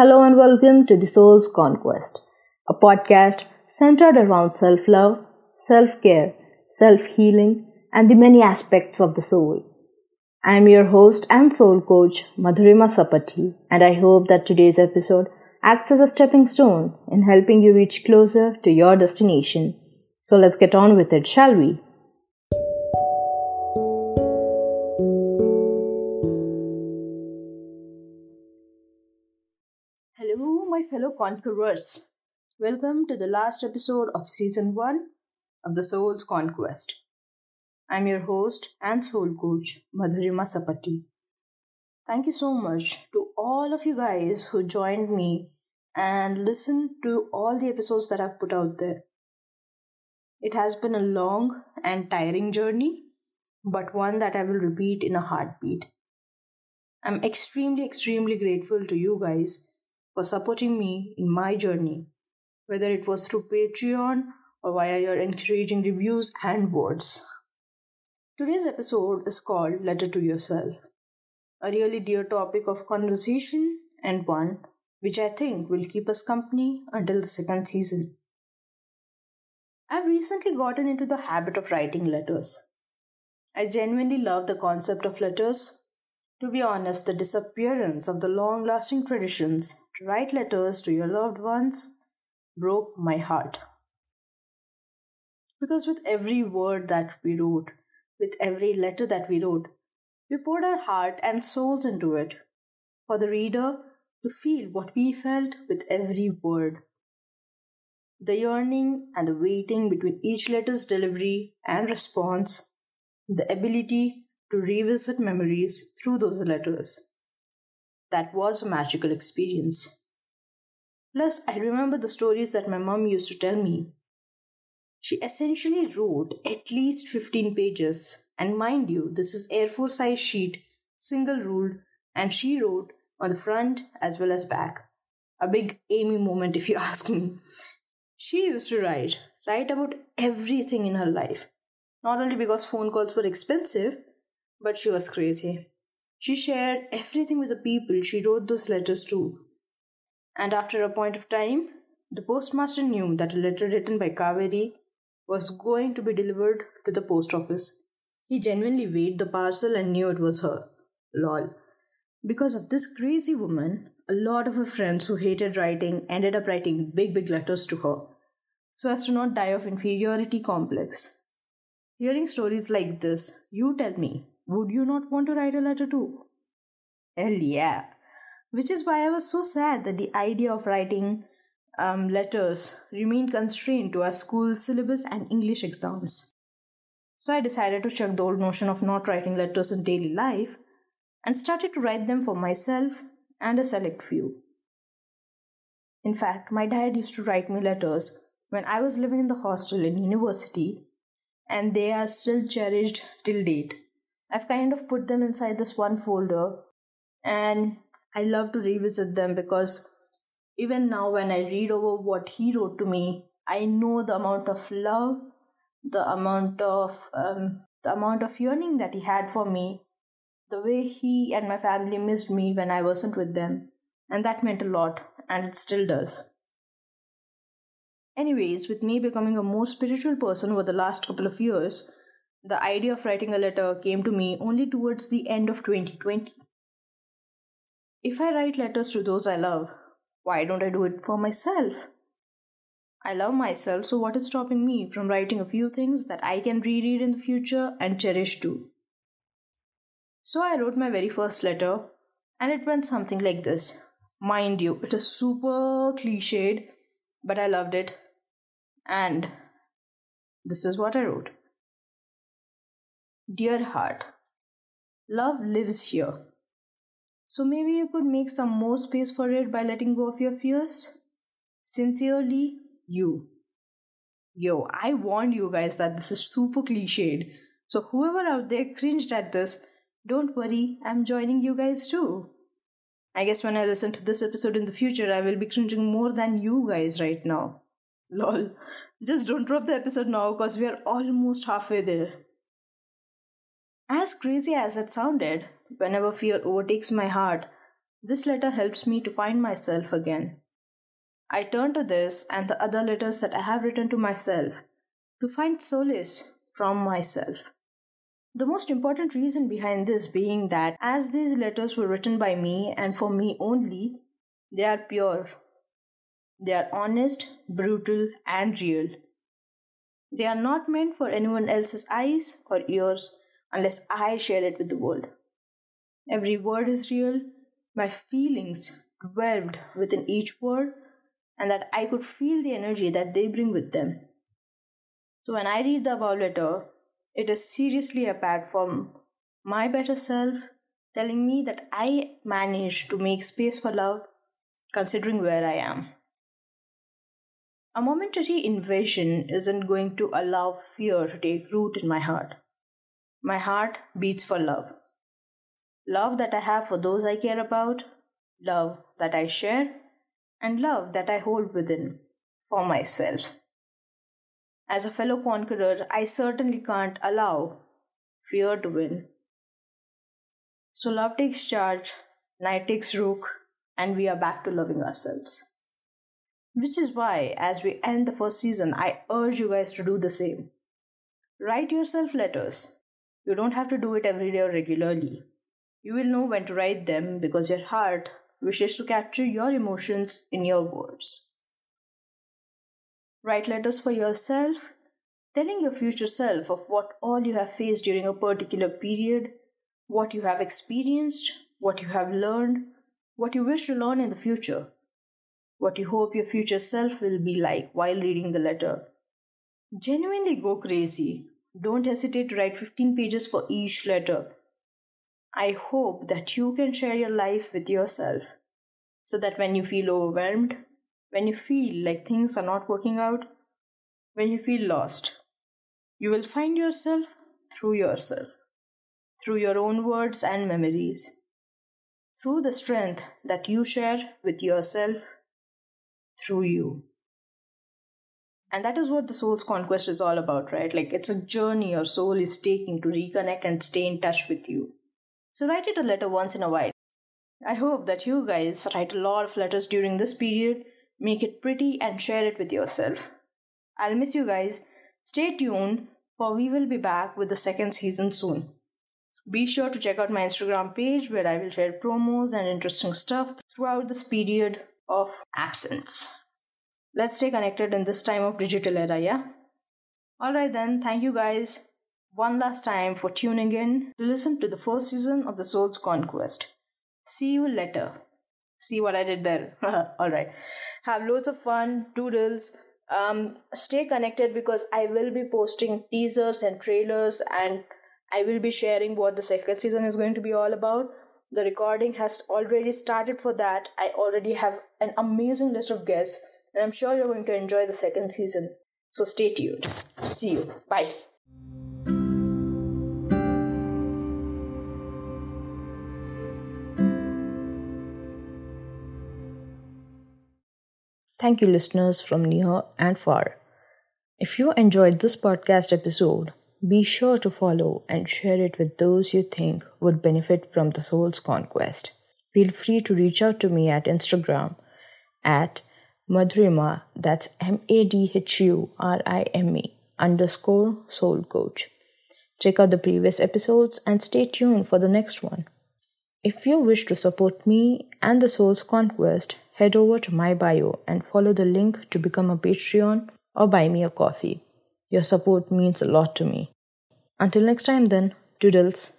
Hello and welcome to The Soul's Conquest, a podcast centered around self-love, self-care, self-healing, and the many aspects of the soul. I am your host and soul coach, Madhurima Sappatti, and I hope that today's episode acts as a stepping stone in helping you reach closer to your destination. So let's get on with it, shall we? Hello, my fellow conquerors. Welcome to the last episode of Season 1 of The Soul's Conquest. I'm your host and soul coach, Madhurima Sappatti. Thank you so much to all of you guys who joined me and listened to all the episodes that I've put out there. It has been a long and tiring journey, but one that I will repeat in a heartbeat. I'm extremely grateful to you guys for supporting me in my journey, whether it was through Patreon or via your encouraging reviews and words. Today's episode is called Letter to Yourself, a really dear topic of conversation and one which I think will keep us company until the second season. I've recently gotten into the habit of writing letters. I genuinely love the concept of letters. To be honest, the disappearance of the long-lasting traditions to write letters to your loved ones broke my heart. Because with every word that we wrote, with every letter that we wrote, we poured our heart and souls into it for the reader to feel what we felt with every word. The yearning and the waiting between each letter's delivery and response, the ability to revisit memories through those letters. That was a magical experience. Plus, I remember the stories that my mum used to tell me. She essentially wrote at least 15 pages, and mind you, this is A4 size sheet, single ruled, and she wrote on the front as well as back. A big Amy moment, if you ask me. She used to write about everything in her life. Not only because phone calls were expensive, but she was crazy. She shared everything with the people she wrote those letters to. And after a point of time, the postmaster knew that a letter written by Kaveri was going to be delivered to the post office. He genuinely weighed the parcel and knew it was her. Lol. Because of this crazy woman, a lot of her friends who hated writing ended up writing big letters to her, so as to not die of inferiority complex. Hearing stories like this, you tell me, would you not want to write a letter too? Hell yeah. Which is why I was so sad that the idea of writing letters remained constrained to our school syllabus and English exams. So I decided to chuck the old notion of not writing letters in daily life and started to write them for myself and a select few. In fact, my dad used to write me letters when I was living in the hostel in university, and they are still cherished till date. I've kind of put them inside this one folder, and I love to revisit them because even now when I read over what he wrote to me, I know the amount of love, the amount of yearning that he had for me, the way he and my family missed me when I wasn't with them, and that meant a lot, and it still does. Anyways, with me becoming a more spiritual person over the last couple of years, the idea of writing a letter came to me only towards the end of 2020. If I write letters to those I love, why don't I do it for myself? I love myself, so what is stopping me from writing a few things that I can reread in the future and cherish too? So I wrote my very first letter, and it went something like this. Mind you, it is super cliched, but I loved it. And this is what I wrote. Dear heart, love lives here. So maybe you could make some more space for it by letting go of your fears. Sincerely, you. Yo, I warned you guys that this is super cliched. So whoever out there cringed at this, don't worry, I'm joining you guys too. I guess when I listen to this episode in the future, I will be cringing more than you guys right now. Lol. Just don't drop the episode now because we are almost halfway there. As crazy as it sounded, whenever fear overtakes my heart, This letter helps me to find myself again. I turn to this and the other letters that I have written to myself to find solace from myself. The most important reason behind this being that as these letters were written by me and for me only, they are pure. They are honest, brutal, and real. They are not meant for anyone else's eyes or ears unless I share it with the world. Every word is real, my feelings dwelled within each word, and that I could feel the energy that they bring with them. So when I read the above letter, it is seriously a pad from my better self, telling me that I managed to make space for love, considering where I am. A momentary invasion isn't going to allow fear to take root in my heart. My heart beats for love. Love that I have for those I care about, love that I share, and love that I hold within for myself. As a fellow conqueror, I certainly can't allow fear to win. So love takes charge, knight takes rook, and we are back to loving ourselves. Which is why, as we end the first season, I urge you guys to do the same. Write yourself letters. You don't have to do it every day or regularly. You will know when to write them because your heart wishes to capture your emotions in your words. Write letters for yourself, telling your future self of what all you have faced during a particular period, what you have experienced, what you have learned, what you wish to learn in the future, what you hope your future self will be like while reading the letter. Genuinely go crazy. Don't hesitate to write 15 pages for each letter. I hope that you can share your life with yourself so that when you feel overwhelmed, when you feel like things are not working out, when you feel lost, you will find yourself, through your own words and memories, through the strength that you share with yourself, through you. And that is what the Soul's Conquest is all about, right? Like it's a journey your soul is taking to reconnect and stay in touch with you. So write it a letter once in a while. I hope that you guys write a lot of letters during this period, make it pretty and share it with yourself. I'll miss you guys. Stay tuned for we will be back with the second season soon. Be sure to check out my Instagram page where I will share promos and interesting stuff throughout this period of absence. Let's stay connected in this time of digital era, yeah? Alright then, thank you guys. One last time for tuning in to listen to the first season of The Soul's Conquest. See you later. See what I did there. Alright. Have loads of fun, doodles. Stay connected because I will be posting teasers and trailers and I will be sharing what the second season is going to be all about. The recording has already started for that. I already have an amazing list of guests and I'm sure you're going to enjoy the second season. So stay tuned. See you. Bye. Thank you, listeners from near and far. If you enjoyed this podcast episode, be sure to follow and share it with those you think would benefit from the Soul's Conquest. Feel free to reach out to me at Instagram at Madhurima, that's MADHURIME_soul coach. Check out the previous episodes and stay tuned for the next one. If you wish to support me and the Soul's Conquest, head over to my bio and follow the link to become a Patreon or buy me a coffee. Your support means a lot to me. Until next time then, doodles.